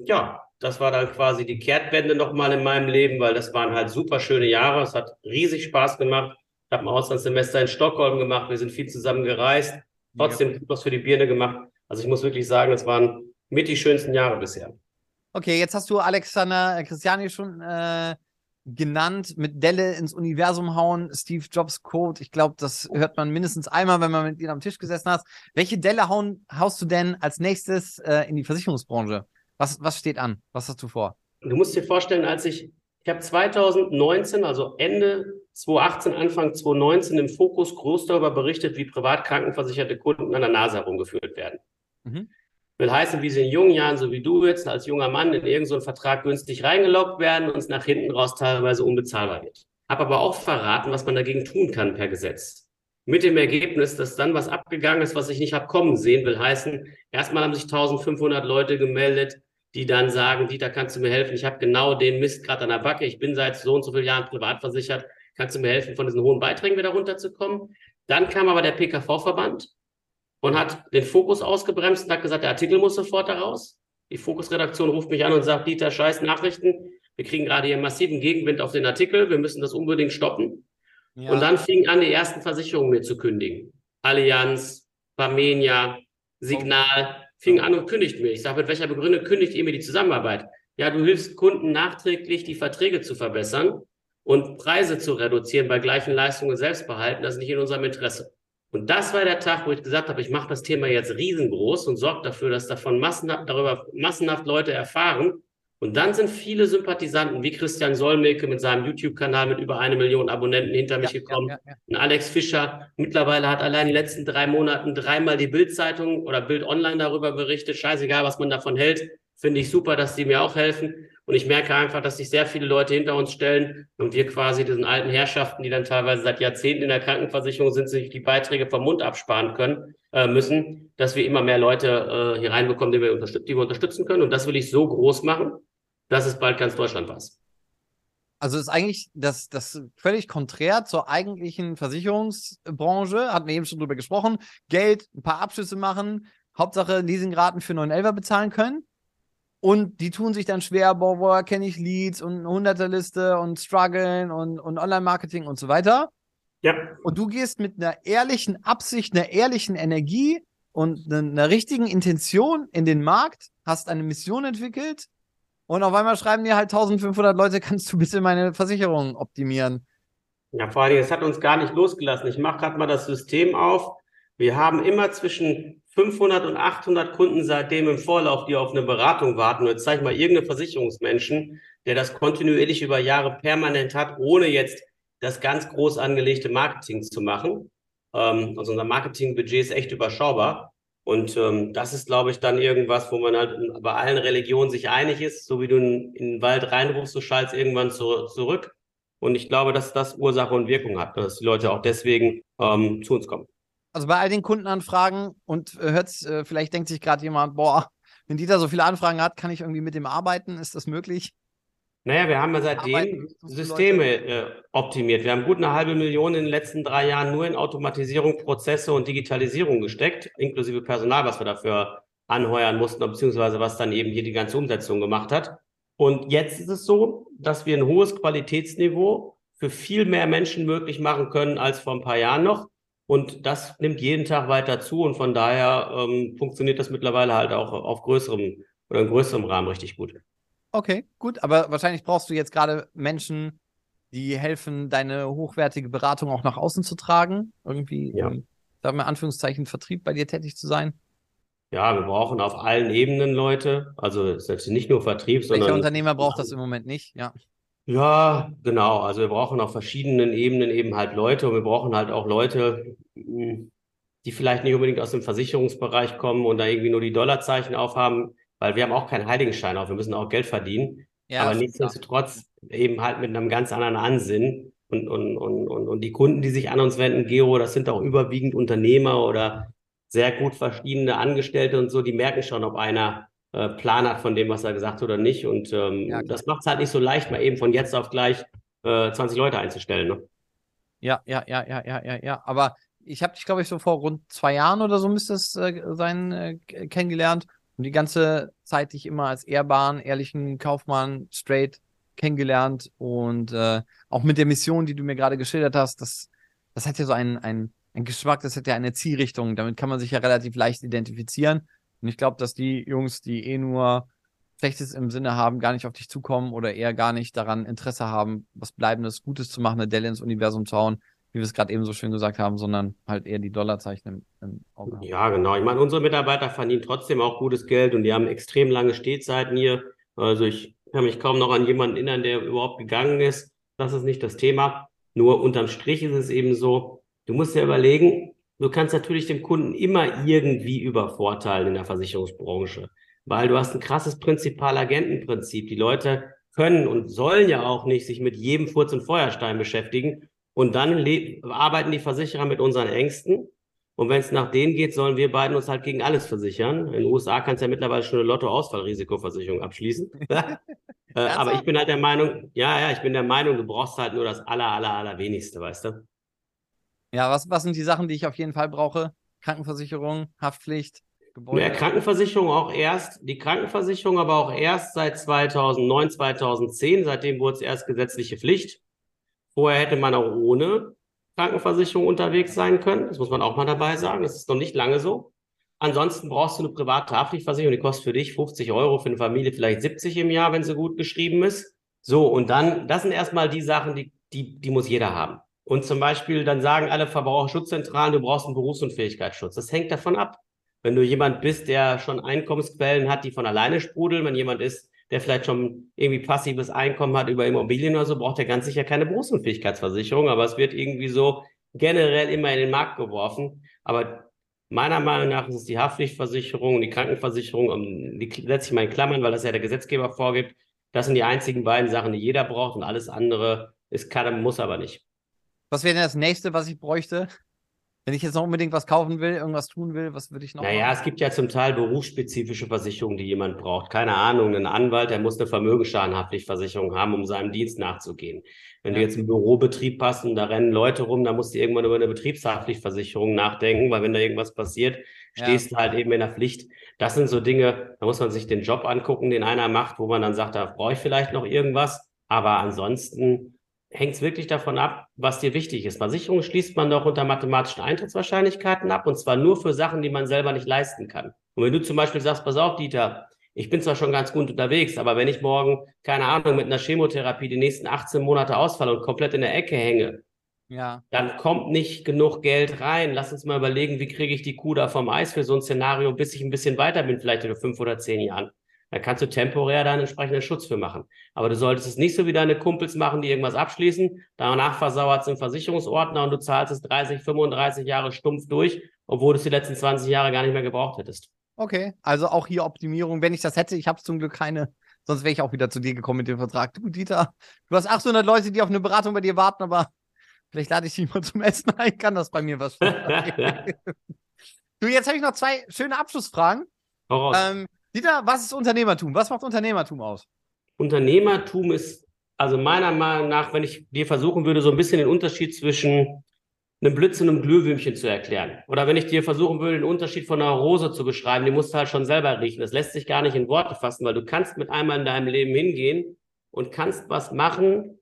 ja, das war dann quasi die Kehrtwende nochmal in meinem Leben, weil das waren halt super schöne Jahre. Es hat riesig Spaß gemacht. Ich habe ein Auslandssemester in Stockholm gemacht, wir sind viel zusammen gereist, trotzdem ja, was für die Birne gemacht. Also ich muss wirklich sagen, das waren mit die schönsten Jahre bisher. Okay, jetzt hast du Alexander Christiani schon genannt, mit Delle ins Universum hauen, Steve Jobs Code. Ich glaube, das hört man mindestens einmal, wenn man mit ihm am Tisch gesessen hat. Welche Delle haust du denn als nächstes in die Versicherungsbranche? Was steht an? Was hast du vor? Du musst dir vorstellen, ich habe 2019, also Ende 2018, Anfang 2019 im Fokus groß darüber berichtet, wie privat krankenversicherte Kunden an der Nase herumgeführt werden. Mhm. Will heißen, wie sie in jungen Jahren, so wie du jetzt, als junger Mann in irgendeinen Vertrag günstig reingelockt werden und es nach hinten raus teilweise unbezahlbar wird. Habe aber auch verraten, was man dagegen tun kann per Gesetz. Mit dem Ergebnis, dass dann was abgegangen ist, was ich nicht habe kommen sehen, will heißen, erstmal haben sich 1500 Leute gemeldet, die dann sagen, Dieter, kannst du mir helfen? Ich habe genau den Mist gerade an der Backe. Ich bin seit so und so vielen Jahren privat versichert. Kannst du mir helfen, von diesen hohen Beiträgen wieder runterzukommen? Dann kam aber der PKV-Verband und hat den Fokus ausgebremst und hat gesagt, der Artikel muss sofort heraus. Die Fokus-Redaktion ruft mich an und sagt, Dieter, scheiß Nachrichten. Wir kriegen gerade hier massiven Gegenwind auf den Artikel. Wir müssen das unbedingt stoppen. Ja. Und dann fingen an, die ersten Versicherungen mir zu kündigen. Allianz, Barmenia, Signal. Fing an und kündigt mir. Ich sage, mit welcher Begründung kündigt ihr mir die Zusammenarbeit? Ja, du hilfst Kunden nachträglich, die Verträge zu verbessern und Preise zu reduzieren bei gleichen Leistungen selbst behalten. Das ist nicht in unserem Interesse. Und das war der Tag, wo ich gesagt habe, ich mache das Thema jetzt riesengroß und sorge dafür, dass davon massenhaft Leute erfahren. Und dann sind viele Sympathisanten wie Christian Solmecke mit seinem YouTube-Kanal mit über 1 Million Abonnenten hinter mich gekommen. Und Alex Fischer, mittlerweile hat allein in den letzten 3 Monaten 3-mal die Bild-Zeitung oder Bild Online darüber berichtet. Scheißegal, was man davon hält. Finde ich super, dass die mir auch helfen. Und ich merke einfach, dass sich sehr viele Leute hinter uns stellen und wir quasi diesen alten Herrschaften, die dann teilweise seit Jahrzehnten in der Krankenversicherung sind, sich die Beiträge vom Mund absparen müssen, dass wir immer mehr Leute hier reinbekommen, die wir unterstützen können. Und das will ich so groß machen, dass es bald ganz Deutschland was. Also ist eigentlich das völlig konträr zur eigentlichen Versicherungsbranche, hatten wir eben schon drüber gesprochen. Geld, ein paar Abschlüsse machen, Hauptsache Leasingraten für 911er bezahlen können. Und die tun sich dann schwer, boah, woher kenne ich Leads und 100er-Liste und struggeln und Online-Marketing und so weiter. Ja. Und du gehst mit einer ehrlichen Absicht, einer ehrlichen Energie und einer richtigen Intention in den Markt, hast eine Mission entwickelt und auf einmal schreiben dir halt 1500 Leute, kannst du bitte meine Versicherung optimieren? Ja, vor allem, es hat uns gar nicht losgelassen. Ich mache gerade mal das System auf. Wir haben immer zwischen 500 und 800 Kunden seitdem im Vorlauf, die auf eine Beratung warten. Und jetzt zeige ich mal irgendeinen Versicherungsmenschen, der das kontinuierlich über Jahre permanent hat, ohne jetzt das ganz groß angelegte Marketing zu machen. Also unser Marketingbudget ist echt überschaubar. Und das ist, glaube ich, dann irgendwas, wo man halt bei allen Religionen sich einig ist. So wie du in den Wald reinrufst, du schallst irgendwann zurück. Und ich glaube, dass das Ursache und Wirkung hat, dass die Leute auch deswegen zu uns kommen. Also bei all den Kundenanfragen und vielleicht denkt sich gerade jemand, boah, wenn Dieter so viele Anfragen hat, kann ich irgendwie mit dem arbeiten? Ist das möglich? Naja, wir haben ja seitdem Systeme optimiert. Wir haben gut 500.000 in den letzten 3 Jahren nur in Automatisierung, Prozesse und Digitalisierung gesteckt, inklusive Personal, was wir dafür anheuern mussten, beziehungsweise was dann eben hier die ganze Umsetzung gemacht hat. Und jetzt ist es so, dass wir ein hohes Qualitätsniveau für viel mehr Menschen möglich machen können als vor ein paar Jahren noch. Und das nimmt jeden Tag weiter zu und von daher funktioniert das mittlerweile halt auch auf größerem oder in größerem Rahmen richtig gut. Okay, gut, aber wahrscheinlich brauchst du jetzt gerade Menschen, die helfen, deine hochwertige Beratung auch nach außen zu tragen, irgendwie, ja, sagen wir Anführungszeichen, Vertrieb bei dir tätig zu sein. Ja, wir brauchen auf allen Ebenen Leute, also selbst nicht nur Vertrieb, sondern... Welcher Unternehmer braucht das im Moment nicht, ja. Ja, genau. Also wir brauchen auf verschiedenen Ebenen eben halt Leute und wir brauchen halt auch Leute, die vielleicht nicht unbedingt aus dem Versicherungsbereich kommen und da irgendwie nur die Dollarzeichen aufhaben, weil wir haben auch keinen Heiligenschein auf, wir müssen auch Geld verdienen, ja, aber nichtsdestotrotz eben halt mit einem ganz anderen Ansinnen und die Kunden, die sich an uns wenden, Gero, das sind auch überwiegend Unternehmer oder sehr gut verdienende Angestellte und so, die merken schon, ob einer Plan hat von dem, was er gesagt hat oder nicht. Und das macht es halt nicht so leicht, mal eben von jetzt auf gleich 20 Leute einzustellen. Ne? Ja. Aber ich habe dich, glaube ich, so vor rund 2 Jahren oder so müsste es sein, kennengelernt. Und die ganze Zeit dich immer als ehrbaren, ehrlichen Kaufmann straight kennengelernt. Und auch mit der Mission, die du mir gerade geschildert hast, das hat ja so einen Geschmack, das hat ja eine Zielrichtung. Damit kann man sich ja relativ leicht identifizieren. Und ich glaube, dass die Jungs, die nur Schlechtes im Sinne haben, gar nicht auf dich zukommen oder eher gar nicht daran Interesse haben, was Bleibendes, Gutes zu machen, eine Delle ins Universum zu hauen, wie wir es gerade eben so schön gesagt haben, sondern halt eher die Dollarzeichen im Auge haben. Ja, genau. Ich meine, unsere Mitarbeiter verdienen trotzdem auch gutes Geld und die haben extrem lange Stehzeiten hier. Also ich kann mich kaum noch an jemanden erinnern, der überhaupt gegangen ist. Das ist nicht das Thema. Nur unterm Strich ist es eben so, du musst dir überlegen, du kannst natürlich dem Kunden immer irgendwie übervorteilen in der Versicherungsbranche, weil du hast ein krasses Prinzipal-Agenten-Prinzip. Die Leute können und sollen ja auch nicht sich mit jedem Furz und Feuerstein beschäftigen. Und dann arbeiten die Versicherer mit unseren Ängsten. Und wenn es nach denen geht, sollen wir beiden uns halt gegen alles versichern. In den USA kannst du ja mittlerweile schon eine Lottoausfallrisikoversicherung abschließen. Aber ich bin halt der Meinung, du brauchst halt nur das allerwenigste, weißt du? Ja, was sind die Sachen, die ich auf jeden Fall brauche? Krankenversicherung, Haftpflicht, Gebäude? Ja, Krankenversicherung aber auch erst seit 2009, 2010. Seitdem wurde es erst gesetzliche Pflicht. Vorher hätte man auch ohne Krankenversicherung unterwegs sein können. Das muss man auch mal dabei sagen. Das ist noch nicht lange so. Ansonsten brauchst du eine private Haftpflichtversicherung. Die kostet für dich 50 €, für eine Familie vielleicht 70 im Jahr, wenn sie gut geschrieben ist. So, und dann, das sind erstmal die Sachen, die muss jeder haben. Und zum Beispiel dann sagen alle Verbraucherschutzzentralen, du brauchst einen Berufsunfähigkeitsschutz. Das hängt davon ab. Wenn du jemand bist, der schon Einkommensquellen hat, die von alleine sprudeln, wenn jemand ist, der vielleicht schon irgendwie passives Einkommen hat über Immobilien oder so, braucht er ganz sicher keine Berufsunfähigkeitsversicherung. Aber es wird irgendwie so generell immer in den Markt geworfen. Aber meiner Meinung nach ist es die Haftpflichtversicherung und die Krankenversicherung, die setze ich mal in Klammern, weil das ja der Gesetzgeber vorgibt. Das sind die einzigen beiden Sachen, die jeder braucht und alles andere ist kann, muss aber nicht. Was wäre denn das Nächste, was ich bräuchte? Wenn ich jetzt noch unbedingt was kaufen will, irgendwas tun will, was würde ich noch machen? Naja, es gibt ja zum Teil berufsspezifische Versicherungen, die jemand braucht. Keine Ahnung, ein Anwalt, der muss eine Vermögensschadenhaftpflichtversicherung haben, um seinem Dienst nachzugehen. Wenn du jetzt einen Bürobetrieb hast und da rennen Leute rum, dann musst du irgendwann über eine Betriebshaftpflichtversicherung nachdenken, weil wenn da irgendwas passiert, stehst du halt eben in der Pflicht. Das sind so Dinge, da muss man sich den Job angucken, den einer macht, wo man dann sagt, da brauche ich vielleicht noch irgendwas. Aber ansonsten hängt es wirklich davon ab, was dir wichtig ist. Versicherung schließt man doch unter mathematischen Eintrittswahrscheinlichkeiten ab und zwar nur für Sachen, die man selber nicht leisten kann. Und wenn du zum Beispiel sagst, pass auf, Dieter, ich bin zwar schon ganz gut unterwegs, aber wenn ich morgen, keine Ahnung, mit einer Chemotherapie die nächsten 18 Monate ausfalle und komplett in der Ecke hänge, dann kommt nicht genug Geld rein. Lass uns mal überlegen, wie kriege ich die Kuh da vom Eis für so ein Szenario, bis ich ein bisschen weiter bin, vielleicht in 5 oder 10 Jahren. Da kannst du temporär da einen entsprechenden Schutz für machen. Aber du solltest es nicht so wie deine Kumpels machen, die irgendwas abschließen. Danach versauert es im Versicherungsordner und du zahlst es 30, 35 Jahre stumpf durch, obwohl du es die letzten 20 Jahre gar nicht mehr gebraucht hättest. Okay, also auch hier Optimierung. Wenn ich das hätte, ich habe zum Glück keine. Sonst wäre ich auch wieder zu dir gekommen mit dem Vertrag. Du, Dieter, du hast 800 Leute, die auf eine Beratung bei dir warten, aber vielleicht lade ich dich mal zum Essen ein. Kann das bei mir was sein? Du, jetzt habe ich noch 2 schöne Abschlussfragen. Voraus. Dieter, was ist Unternehmertum? Was macht Unternehmertum aus? Unternehmertum ist, also meiner Meinung nach, wenn ich dir versuchen würde, so ein bisschen den Unterschied zwischen einem Blödsinn und einem Glühwürmchen zu erklären. Oder wenn ich dir versuchen würde, den Unterschied von einer Rose zu beschreiben, die musst du halt schon selber riechen. Das lässt sich gar nicht in Worte fassen, weil du kannst mit einmal in deinem Leben hingehen und kannst was machen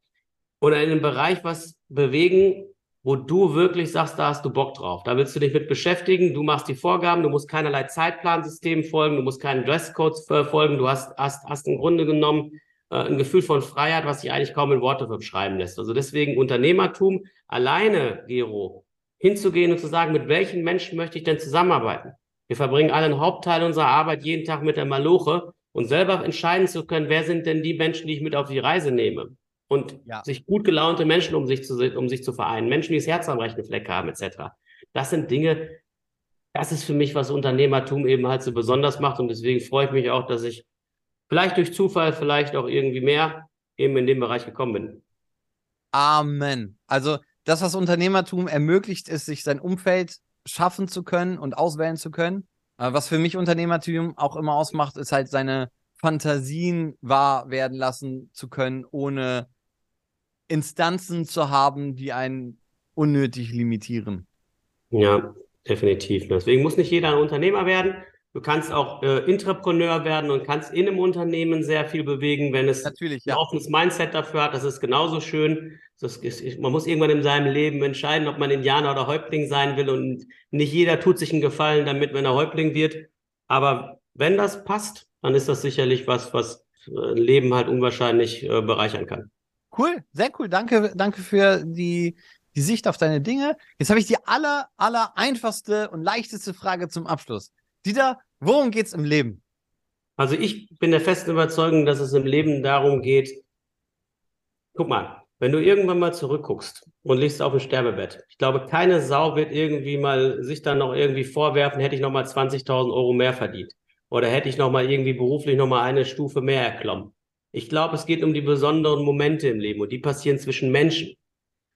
oder in einem Bereich was bewegen, wo du wirklich sagst, da hast du Bock drauf. Da willst du dich mit beschäftigen, du machst die Vorgaben, du musst keinerlei Zeitplansystemen folgen, du musst keinen Dresscodes folgen, du hast im Grunde genommen ein Gefühl von Freiheit, was sich eigentlich kaum in Worte beschreiben lässt. Also deswegen Unternehmertum alleine, Gero, hinzugehen und zu sagen, mit welchen Menschen möchte ich denn zusammenarbeiten? Wir verbringen alle einen Hauptteil unserer Arbeit jeden Tag mit der Maloche und selber entscheiden zu können, wer sind denn die Menschen, die ich mit auf die Reise nehme? Und sich gut gelaunte Menschen um sich zu vereinen, Menschen, die das Herz am rechten Fleck haben, etc. Das sind Dinge, das ist für mich, was Unternehmertum eben halt so besonders macht. Und deswegen freue ich mich auch, dass ich vielleicht durch Zufall, vielleicht auch irgendwie mehr eben in den Bereich gekommen bin. Amen. Also das, was Unternehmertum ermöglicht, ist, sich sein Umfeld schaffen zu können und auswählen zu können. Was für mich Unternehmertum auch immer ausmacht, ist halt seine Fantasien wahr werden lassen zu können, ohne Instanzen zu haben, die einen unnötig limitieren. Ja, definitiv. Deswegen muss nicht jeder ein Unternehmer werden. Du kannst auch Intrapreneur werden und kannst in einem Unternehmen sehr viel bewegen, wenn es ein offenes Mindset dafür hat. Das ist genauso schön. Das ist, man muss irgendwann in seinem Leben entscheiden, ob man Indianer oder Häuptling sein will. Und nicht jeder tut sich einen Gefallen damit, wenn er Häuptling wird. Aber wenn das passt, dann ist das sicherlich was, was Leben halt unwahrscheinlich bereichern kann. Cool, sehr cool. Danke für die Sicht auf deine Dinge. Jetzt habe ich die aller einfachste und leichteste Frage zum Abschluss. Dieter, worum geht's im Leben? Also ich bin der festen Überzeugung, dass es im Leben darum geht, guck mal, wenn du irgendwann mal zurückguckst und liegst auf dem Sterbebett, ich glaube, keine Sau wird irgendwie mal sich dann noch irgendwie vorwerfen, hätte ich nochmal 20.000 Euro mehr verdient oder hätte ich nochmal irgendwie beruflich nochmal eine Stufe mehr erklommen. Ich glaube, es geht um die besonderen Momente im Leben und die passieren zwischen Menschen.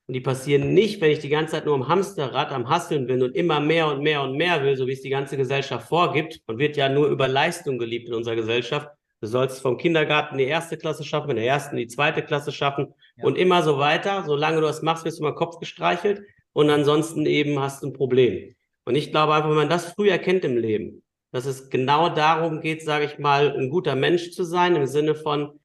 Und die passieren nicht, wenn ich die ganze Zeit nur am Hamsterrad am Hasseln bin und immer mehr und mehr und mehr will, so wie es die ganze Gesellschaft vorgibt. Man wird ja nur über Leistung geliebt in unserer Gesellschaft. Du sollst vom Kindergarten die erste Klasse schaffen, in der ersten die zweite Klasse schaffen und immer so weiter. Solange du das machst, wirst du mal Kopf gestreichelt und ansonsten eben hast du ein Problem. Und ich glaube einfach, wenn man das früh erkennt im Leben, dass es genau darum geht, sage ich mal, ein guter Mensch zu sein, im Sinne von,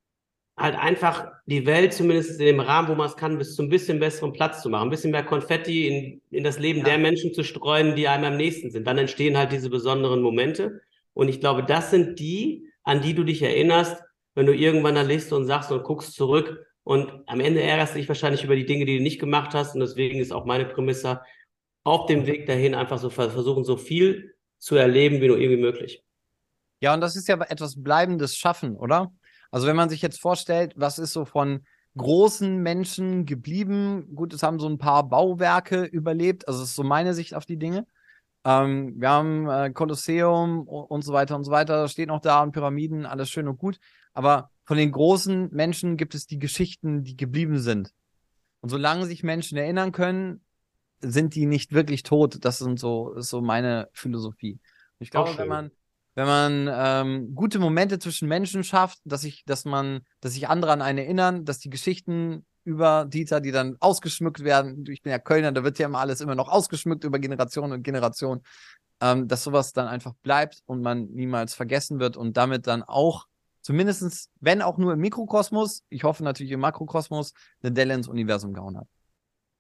halt einfach die Welt zumindest in dem Rahmen, wo man es kann, bis zu ein bisschen besseren Platz zu machen, ein bisschen mehr Konfetti in das Leben der Menschen zu streuen, die einem am nächsten sind. Dann entstehen halt diese besonderen Momente. Und ich glaube, das sind die, an die du dich erinnerst, wenn du irgendwann da liegst und sagst und guckst zurück. Und am Ende ärgerst du dich wahrscheinlich über die Dinge, die du nicht gemacht hast. Und deswegen ist auch meine Prämisse, auf dem Weg dahin einfach so versuchen, so viel zu erleben, wie nur irgendwie möglich. Ja, und das ist ja etwas Bleibendes Schaffen, oder? Also wenn man sich jetzt vorstellt, was ist so von großen Menschen geblieben? Gut, es haben so ein paar Bauwerke überlebt. Also das ist so meine Sicht auf die Dinge. Wir haben Kolosseum und so weiter und so weiter. Steht noch da und Pyramiden, alles schön und gut. Aber von den großen Menschen gibt es die Geschichten, die geblieben sind. Und solange sich Menschen erinnern können, sind die nicht wirklich tot. Das ist so meine Philosophie. Und ich glaube, wenn man gute Momente zwischen Menschen schafft, dass sich andere an einen erinnern, dass die Geschichten über Dieter, die dann ausgeschmückt werden, ich bin ja Kölner, da wird ja immer alles immer noch ausgeschmückt über Generationen und Generationen, dass sowas dann einfach bleibt und man niemals vergessen wird und damit dann auch zumindestens, wenn auch nur im Mikrokosmos, ich hoffe natürlich im Makrokosmos, eine Delle ins Universum gehauen hat.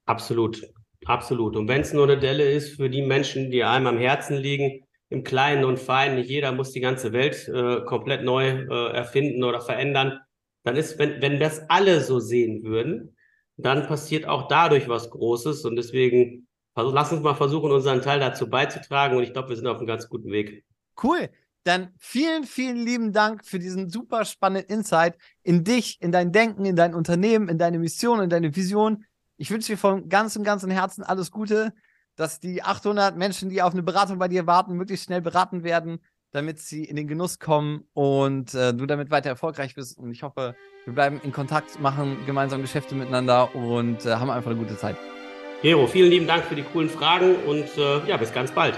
Absolut, absolut. Und wenn es nur eine Delle ist für die Menschen, die einem am Herzen liegen, im Kleinen und Feinen, nicht jeder muss die ganze Welt komplett neu erfinden oder verändern, dann ist, wenn das alle so sehen würden, dann passiert auch dadurch was Großes und deswegen lass uns mal versuchen, unseren Teil dazu beizutragen und ich glaube, wir sind auf einem ganz guten Weg. Cool, dann vielen, vielen lieben Dank für diesen super spannenden Insight in dich, in dein Denken, in dein Unternehmen, in deine Mission, in deine Vision. Ich wünsche dir von ganzem Herzen alles Gute, dass die 800 Menschen, die auf eine Beratung bei dir warten, möglichst schnell beraten werden, damit sie in den Genuss kommen und du damit weiter erfolgreich bist. Und ich hoffe, wir bleiben in Kontakt, machen gemeinsam Geschäfte miteinander und haben einfach eine gute Zeit. Gero, vielen lieben Dank für die coolen Fragen und bis ganz bald.